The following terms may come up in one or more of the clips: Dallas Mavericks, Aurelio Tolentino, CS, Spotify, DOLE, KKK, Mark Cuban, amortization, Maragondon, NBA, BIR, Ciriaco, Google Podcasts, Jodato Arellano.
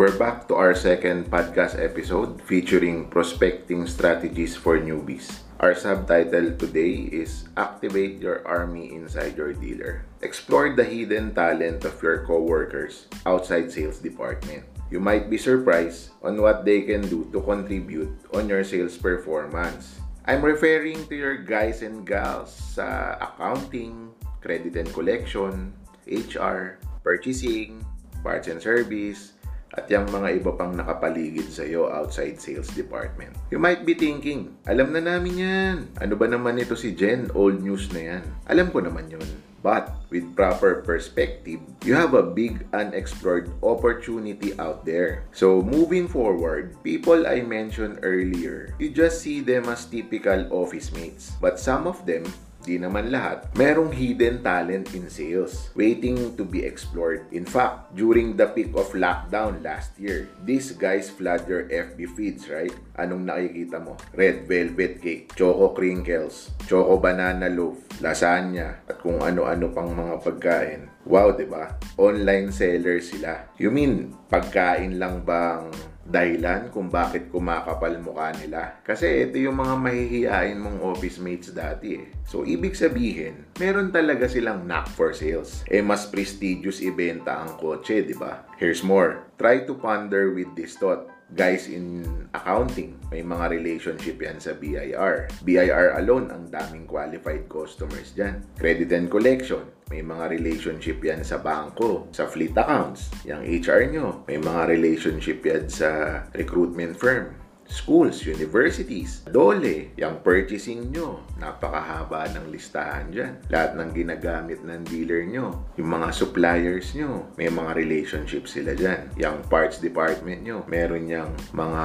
We're back to our second podcast episode featuring prospecting strategies for newbies. Our subtitle today is Activate Your Army Inside Your Dealer. Explore the hidden talent of your coworkers outside sales department. You might be surprised on what they can do to contribute on your sales performance. I'm referring to your guys and gals sa accounting, credit and collection, HR, purchasing, parts and service, at yung mga iba pang nakapaligid sa'yo outside sales department. You might be thinking, alam na namin yan. Ano ba naman ito si Jen? Old news na yan. Alam ko naman yun. But with proper perspective, you have a big unexplored opportunity out there. So moving forward, people I mentioned earlier, you just see them as typical office mates. But some of them, di naman lahat, merong hidden talent in sales waiting to be explored. In fact, during the peak of lockdown last year, these guys flood your FB feeds, right? Anong nakikita mo? Red velvet cake, choco crinkles, choco banana loaf, lasagna, at kung ano-ano pang mga pagkain. Wow, diba? Online seller sila. You mean, pagkain lang bang dahilan kung bakit kumakapal mukha nila? Kasi ito yung mga mahihiyain mong office mates dati eh. So, ibig sabihin, meron talaga silang knack for sales. Eh, mas prestigious ibenta ang kotse, di ba? Here's more. Try to ponder with this thought. Guys in accounting, may mga relationship yan sa BIR. BIR alone, ang daming qualified customers dyan. Credit and collection, may mga relationship yan sa banko, sa fleet accounts. Yung HR nyo, may mga relationship yan sa recruitment firm. Schools, universities, DOLE, yung purchasing nyo, napakahaba ng listahan dyan. Lahat ng ginagamit ng dealer nyo, yung mga suppliers nyo, may mga relationship sila dyan. Yung parts department nyo, meron yung mga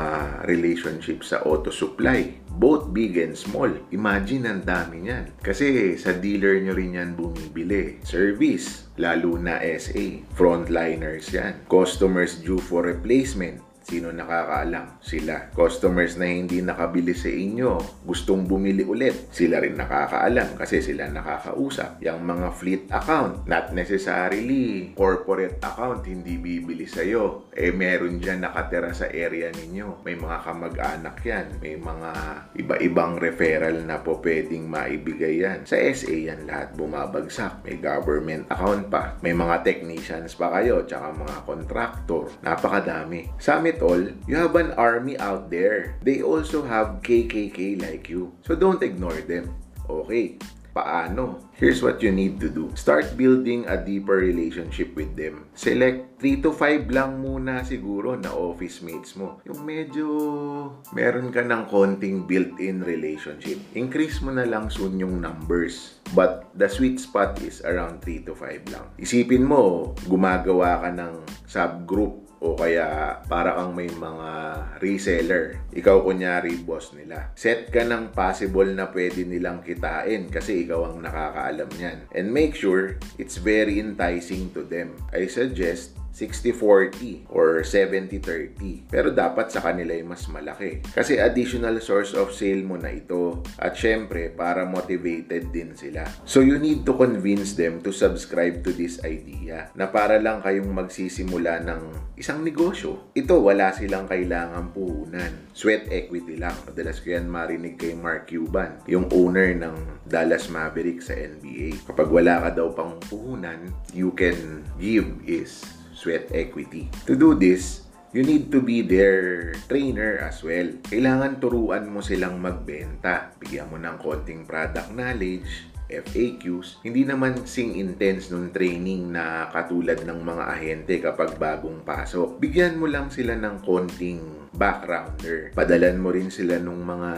relationship sa auto supply. Both big and small. Imagine, ang dami niyan. Kasi sa dealer nyo rin yan bumibili. Service, lalo na SA. Frontliners yan. Customers due for replacement. Sino nakakaalam? Sila. Customers na hindi nakabili sa inyo, gustong bumili ulit, sila rin nakakaalam kasi sila nakakausap. Yung mga fleet account, not necessarily corporate account, hindi bibili sa'yo. Eh, meron dyan nakatera sa area ninyo. May mga kamag-anak yan. May mga iba-ibang referral na po pwedeng maibigay yan. Sa SA yan lahat bumabagsak. May government account pa. May mga technicians pa kayo, tsaka mga contractor. Napakadami. Sa amin all, you have an army out there. They also have KKK like you. So don't ignore them. Okay, paano? Here's what you need to do. Start building a deeper relationship with them. Select 3 to 5 lang muna siguro na office mates mo. Yung medyo meron ka ng konting built-in relationship. Increase mo na lang soon yung numbers. But the sweet spot is around 3 to 5 lang. Isipin mo, gumagawa ka ng subgroup o kaya para kang may mga reseller. Ikaw kunyari boss nila. Set ka ng possible na pwede nilang kitain kasi ikaw ang nakakaalam niyan. And make sure it's very enticing to them. I suggest 60-40 or 70-30. Pero dapat sa kanila ay mas malaki. Kasi additional source of sale mo na ito. At syempre, para motivated din sila. So you need to convince them to subscribe to this idea na para lang kayong magsisimula ng isang negosyo. Ito, wala silang kailangang puhunan. Sweat equity lang. Madalas ko yan marinig kay Mark Cuban, yung owner ng Dallas Mavericks sa NBA. Kapag wala ka daw pang puhunan, you can give is sweat equity. To do this, you need to be their trainer as well. Kailangan turuan mo silang magbenta. Bigyan mo ng konting product knowledge, FAQs. Hindi naman sing intense nung training na katulad ng mga ahente kapag bagong pasok. Bigyan mo lang sila ng konting backgrounder. Padalan mo rin sila ng mga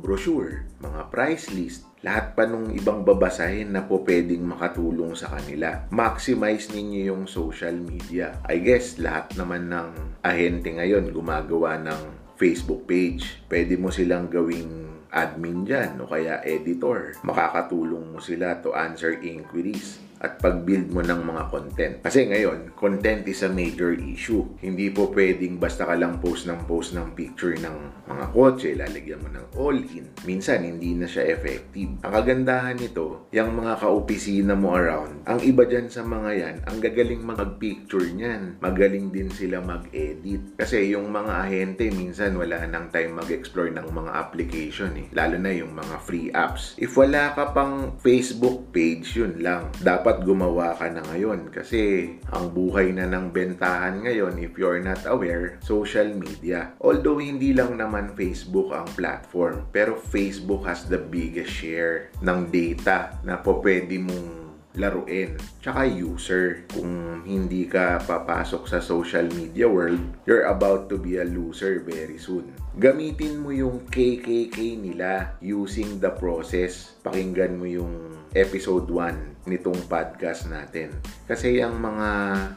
brochure, mga price list, lahat pa nung ibang babasahin na po pwedeng makatulong sa kanila. Maximize ninyo yung social media. I guess lahat naman ng ahente ngayon gumagawa ng Facebook page. Pwede mo silang gawing admin dyan o kaya editor. Makakatulong mo sila to answer inquiries at pag-build mo ng mga content. Kasi ngayon, content is a major issue. Hindi po pwedeng basta ka lang post ng picture ng mga kotse, lalagyan mo ng all-in. Minsan, hindi na siya effective. Ang kagandahan nito, yung mga ka-opisina mo around, ang iba dyan sa mga yan, ang gagaling mag-picture niyan. Magaling din sila mag-edit. Kasi yung mga ahente, minsan wala nang time mag-explore ng mga application eh. Lalo na yung mga free apps. If wala ka pang Facebook page, yun lang. Dapat gumawa ka na ngayon. Kasi ang buhay na ng bentahan ngayon, if you're not aware, social media. Although hindi lang naman Facebook ang platform, pero Facebook has the biggest share ng data na po pwede mong laruin. Tsaka user. Kung hindi ka papasok sa social media world, you're about to be a loser very soon. Gamitin mo yung KKK nila using the process. Pakinggan mo yung episode 1 nitong podcast natin. Kasi ang mga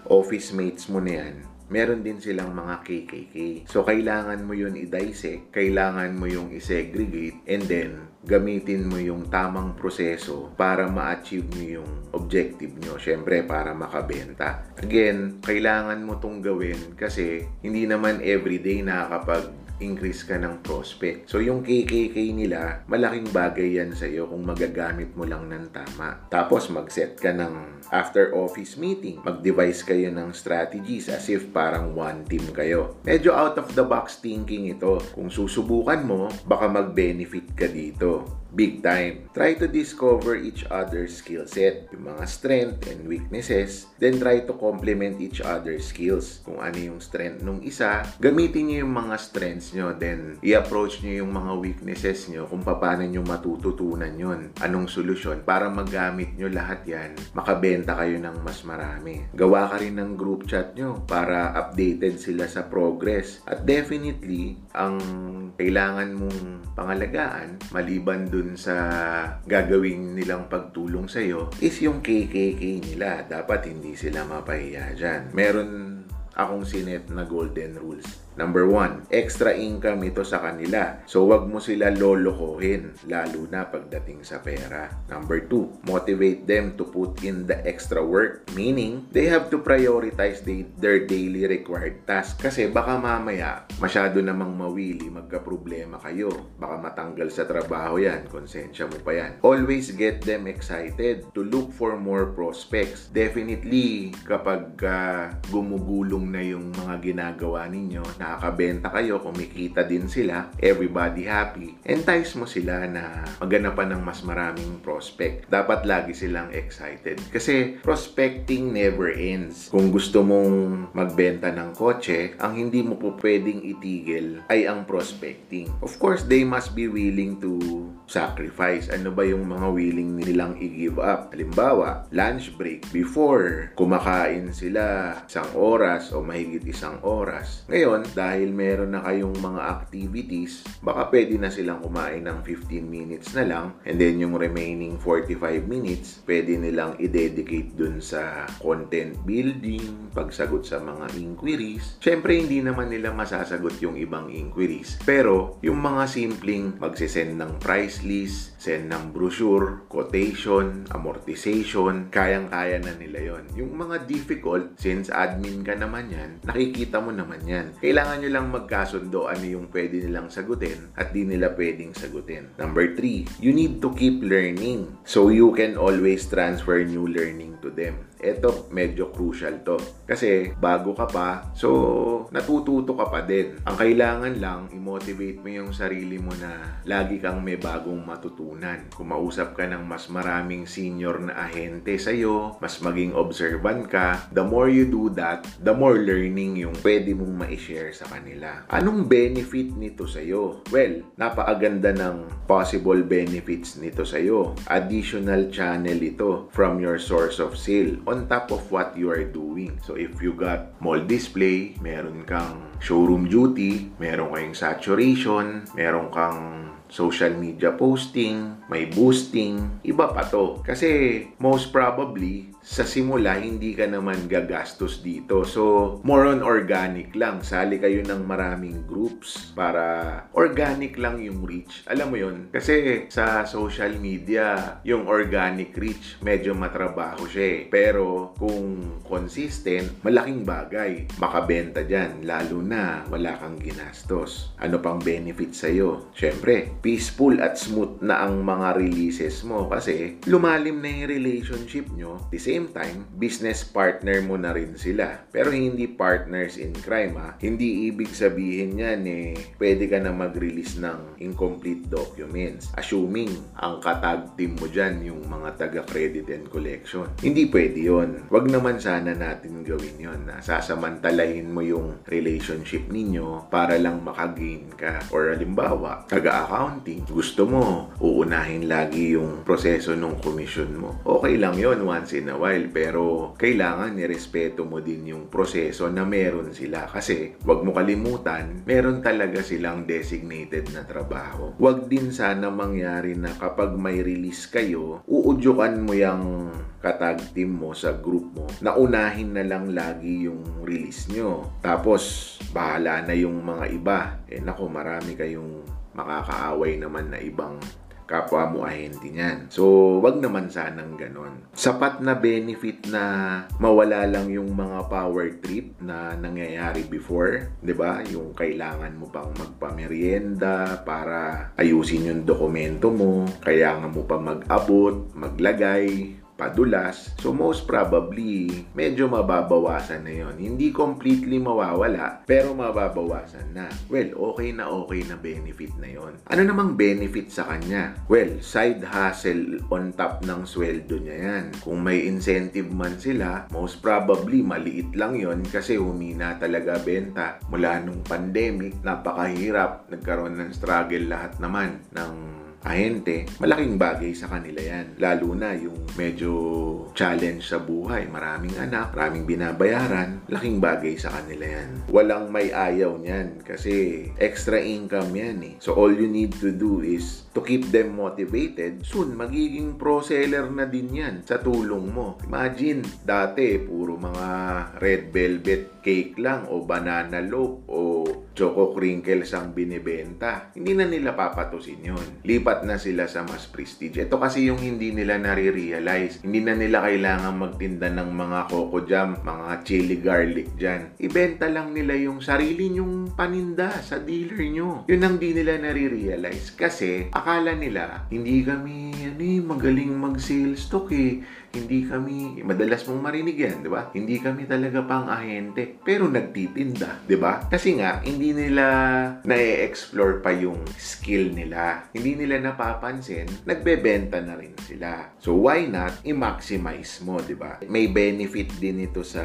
office mates mo na yan, meron din silang mga KKK. So, kailangan mo yun i-dissect, kailangan mo yung i-segregate, and then, gamitin mo yung tamang proseso para ma-achieve nyo yung objective nyo. Siyempre, para makabenta. Again, kailangan mo tong gawin kasi hindi naman everyday nakakapag-increase ka ng prospect. So, yung KKK nila, malaking bagay yan sa'yo kung magagamit mo lang ng tama. Tapos, mag-set ka ng after office meeting, mag-devise kayo ng strategies as if parang one team kayo. Medyo out of the box thinking ito. Kung susubukan mo, baka mag-benefit ka dito. Big time. Try to discover each other's skill set, yung mga strength and weaknesses, then try to complement each other's skills. Kung ano yung strength nung isa, gamitin nyo yung mga strengths nyo, then i-approach nyo yung mga weaknesses nyo kung paano nyo matututunan yun, anong solusyon, para magamit nyo lahat yan, makabenta kayo ng mas marami. Gawa ka rin ng group chat nyo para updated sila sa progress. At definitely, ang kailangan mong pangalagaan, maliban dun sa gagawin nilang pagtulong sa'yo, is yung KKK nila. Dapat hindi sila mapahiya dyan. Meron akong sinet na golden rules. Number 1, extra income ito sa kanila. So, wag mo sila lolokohin, lalo na pagdating sa pera. Number 2, motivate them to put in the extra work. Meaning, they have to prioritize their daily required tasks. Kasi baka mamaya, masyado namang mawili, magka-problema kayo. Baka matanggal sa trabaho yan, konsensya mo pa yan. Always get them excited to look for more prospects. Definitely, kapag gumugulong na yung mga ginagawa ninyo, nakakabenta kayo, kumikita din sila, everybody happy, entice mo sila na maganapan ng mas maraming prospect. Dapat lagi silang excited. Kasi prospecting never ends. Kung gusto mong magbenta ng kotse, ang hindi mo po pwedeng itigil ay ang prospecting. Of course, they must be willing to sacrifice. Ano ba yung mga willing nilang i-give up? Halimbawa, lunch break. Before, kumakain sila isang oras o mahigit isang oras. Ngayon, dahil meron na kayong mga activities, baka pwede na silang kumain ng 15 minutes na lang, and then yung remaining 45 minutes, pwede nilang i-dedicate dun sa content building, pagsagot sa mga inquiries. Siyempre, hindi naman nila masasagot yung ibang inquiries. Pero, yung mga simpleng magsisend ng price list, send ng brochure, quotation, amortization, kayang-kaya na nila yon. Yung mga difficult, since admin ka naman yan, nakikita mo naman yan. Kailangan nyo lang magkasundo ano yung pwede nilang sagutin at di nila pwedeng sagutin. Number 3, you need to keep learning. So you can always transfer new learning to them. Ito, medyo crucial to. Kasi, bago ka pa, so, natututo ka pa din. Ang kailangan lang, i-motivate mo yung sarili mo na lagi kang may bagong matutunan. Kung mausap ka ng mas maraming senior na ahente sa'yo, mas maging observant ka, the more you do that, the more learning yung pwede mong ma-share sa kanila. Anong benefit nito sa'yo? Well, napakaganda ng possible benefits nito sa'yo. Additional channel ito from your source of sale. On top of what you are doing. So, if you got mall display, meron kang showroom duty, meron kang saturation, meron kang social media posting, may boosting, iba pa to. Kasi most probably, sa simula, hindi ka naman gagastos dito. So, more on organic lang. Sali kayo ng maraming groups para organic lang yung reach. Alam mo yun? Kasi sa social media, yung organic reach, medyo matrabaho siya eh. Pero kung consistent, malaking bagay. Makabenta dyan, lalo na wala kang ginastos. Ano pang benefit sa'yo? Siyempre, peaceful at smooth na ang mga releases mo kasi lumalim na yung relationship nyo. At the same time, business partner mo na rin sila. Pero hindi partners in crime ha. Hindi ibig sabihin yan eh, pwede ka na mag-release ng incomplete documents. Assuming ang katag team mo dyan yung mga taga-credit and collection. Hindi pwede yun. Wag naman sana natin gawin yun. Sasamantalahin mo yung relationship ninyo para lang makagain ka. Or halimbawa, taga-accounting, gusto mo uunahin lagi yung proseso ng commission mo. Okay lang yun once in a while, pero kailangan nirespeto mo din yung proseso na meron sila. Kasi wag mo kalimutan, meron talaga silang designated na trabaho. Wag din sana mangyari na kapag may release kayo, uudyukan mo yung katag team mo sa group mo na unahin na lang lagi yung release nyo. Tapos, bahala na yung mga iba. Eh nako, marami kayong makakaaway naman na ibang kapwa mo ahente niyan. So, wag naman sanang ganon. Sapat na benefit na mawala lang yung mga power trip na nangyayari before. 'Di ba? Yung kailangan mo pang magpamerienda para ayusin yung dokumento mo. Kailangan mo pa mag-abot, maglagay, padulas. So most probably, medyo mababawasan na yon. Hindi completely mawawala, pero mababawasan na. Well, okay na benefit na yon. Ano namang benefit sa kanya? Well, side hustle on top ng sweldo niya yan. Kung may incentive man sila, most probably maliit lang yon kasi humina talaga benta. Mula nung pandemic, napakahirap. Nagkaroon ng struggle lahat naman ng ahente, malaking bagay sa kanila yan. Lalo na yung medyo challenge sa buhay. Maraming anak, maraming binabayaran. Laking bagay sa kanila yan. Walang may ayaw niyan kasi extra income yan eh. So all you need to do is to keep them motivated. Soon, magiging pro-seller na din yan sa tulong mo. Imagine, dati puro mga red velvet cake lang o banana loaf o choco crinkles ang binibenta. Hindi na nila papatusin yun. Lipat na sila sa mas prestige. Ito kasi yung hindi nila nare-realize. Hindi na nila kailangan magtinda ng mga coco jam, mga chili garlic dyan. Ibenta lang nila yung sarili nyong paninda sa dealer nyo. Yun ang di nila nare-realize. Kasi akala nila, hindi kami magaling mag-sales talk eh. Hindi kami, madalas mong marinig yan, di ba? Hindi kami talaga pang ahente, pero nagtitinda, di ba? Kasi nga, hindi nila na-explore pa yung skill nila. Hindi nila napapansin, nagbebenta na rin sila. So, why not i-maximize mo, di ba? May benefit din ito sa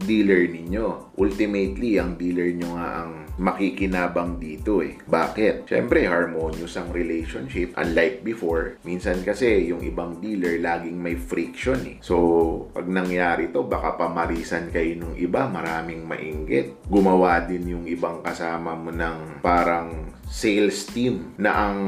dealer ninyo. Ultimately, ang dealer nyo nga ang makikinabang dito eh. Bakit? Siyempre, harmonious ang relationship. Unlike before, minsan kasi yung ibang dealer laging may friction. So, pag nangyari to, baka pamarisan kayo nung iba, maraming mainggit. Gumawa din yung ibang kasama mo ng parang sales team na ang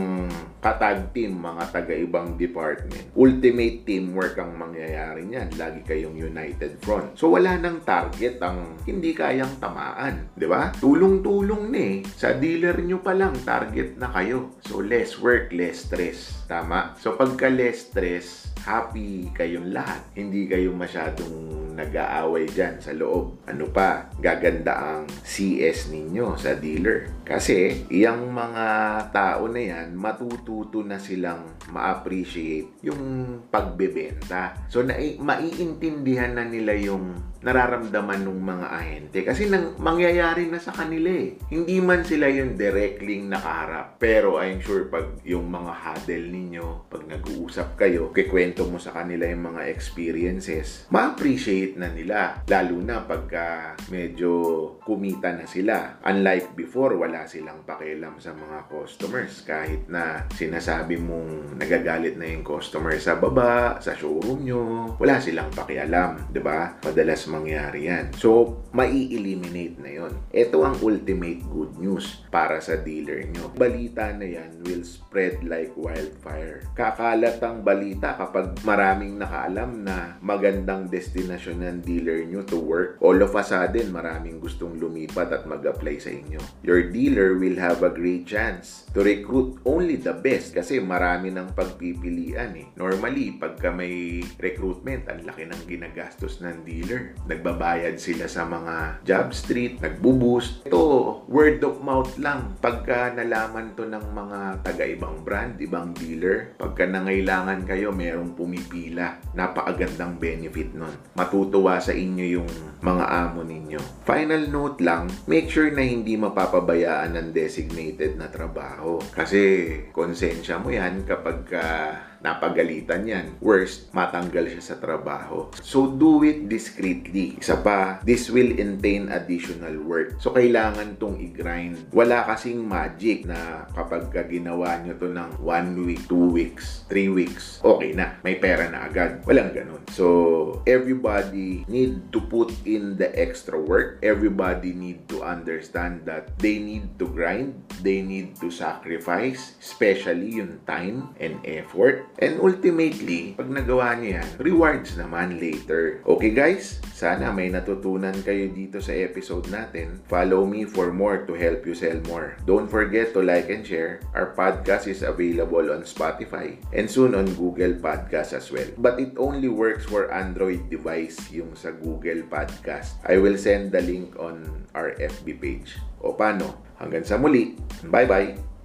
katag team, mga taga-ibang department. Ultimate teamwork ang mangyayari niyan. Lagi kayong united front. So, wala nang target ang hindi kayang tamaan. Diba? Tulong-tulong na eh. Sa dealer nyo pa lang, target na kayo. So, less work, less stress. Tama? So, pagka less stress, happy kayong lahat. Hindi kayo masyadong nag-aaway dyan sa loob. Ano pa? Gaganda ang CS ninyo sa dealer. Kasi, yung mga tao na yan, matututo na silang ma-appreciate yung pagbebenta. So, maiintindihan na nila yung nararamdaman ng mga ahente kasi nang mangyayari na sa kanila eh. Hindi man sila yung directly nakaharap, pero I'm sure pag yung mga huddle ninyo, pag nag-uusap kayo, kikwento mo sa kanila yung mga experiences, ma-appreciate na nila, lalo na pagka medyo kumita na sila. Unlike before, wala silang pakialam sa mga customers. Kahit na sinasabi mong nagagalit na yung customer sa baba, sa showroom nyo, wala silang pakialam, 'di ba? Madalas mangyari yan. So, mai-eliminate na yon. Ito ang ultimate good news para sa dealer nyo. Balita na yan will spread like wildfire. Kakalatang balita kapag maraming nakaalam na magandang destinasyon ng dealer nyo to work. All of a sudden, maraming gustong lumipat at mag-apply sa inyo. Your dealer will have a great chance to recruit only the best kasi marami ng pagpipilian eh. Normally, pagka may recruitment, ang laki ng ginagastos ng dealer. Nagbabayad sila sa mga job street, nagbuboost. Ito, word of mouth lang. Pagka nalaman to ng mga taga-ibang brand, ibang dealer, pagka nangailangan kayo, merong pumipila. Napakagandang benefit nun. Matutuwa sa inyo yung mga amo ninyo. Final note lang, make sure na hindi mapapabayaan ng designated na trabaho. Kasi, konsensya mo yan kapag napagalitan yan. Worst, matanggal siya sa trabaho. So, do it discreetly. Isa pa, this will entail additional work. So, kailangan tong i-grind. Wala kasing magic na kapag ginawa nyo to ng 1 week, 2 weeks, 3 weeks, okay na. May pera na agad. Walang ganun. So, everybody need to put in the extra work. Everybody need to understand that they need to grind. They need to sacrifice. Especially yung time and effort. And ultimately, pag nagawa niyo yan, rewards naman later. Okay guys? Sana may natutunan kayo dito sa episode natin. Follow me for more to help you sell more. Don't forget to like and share. Our podcast is available on Spotify and soon on Google Podcasts as well. But it only works for Android device yung sa Google Podcast. I will send the link on our FB page. O paano? Hanggang sa muli. Bye-bye!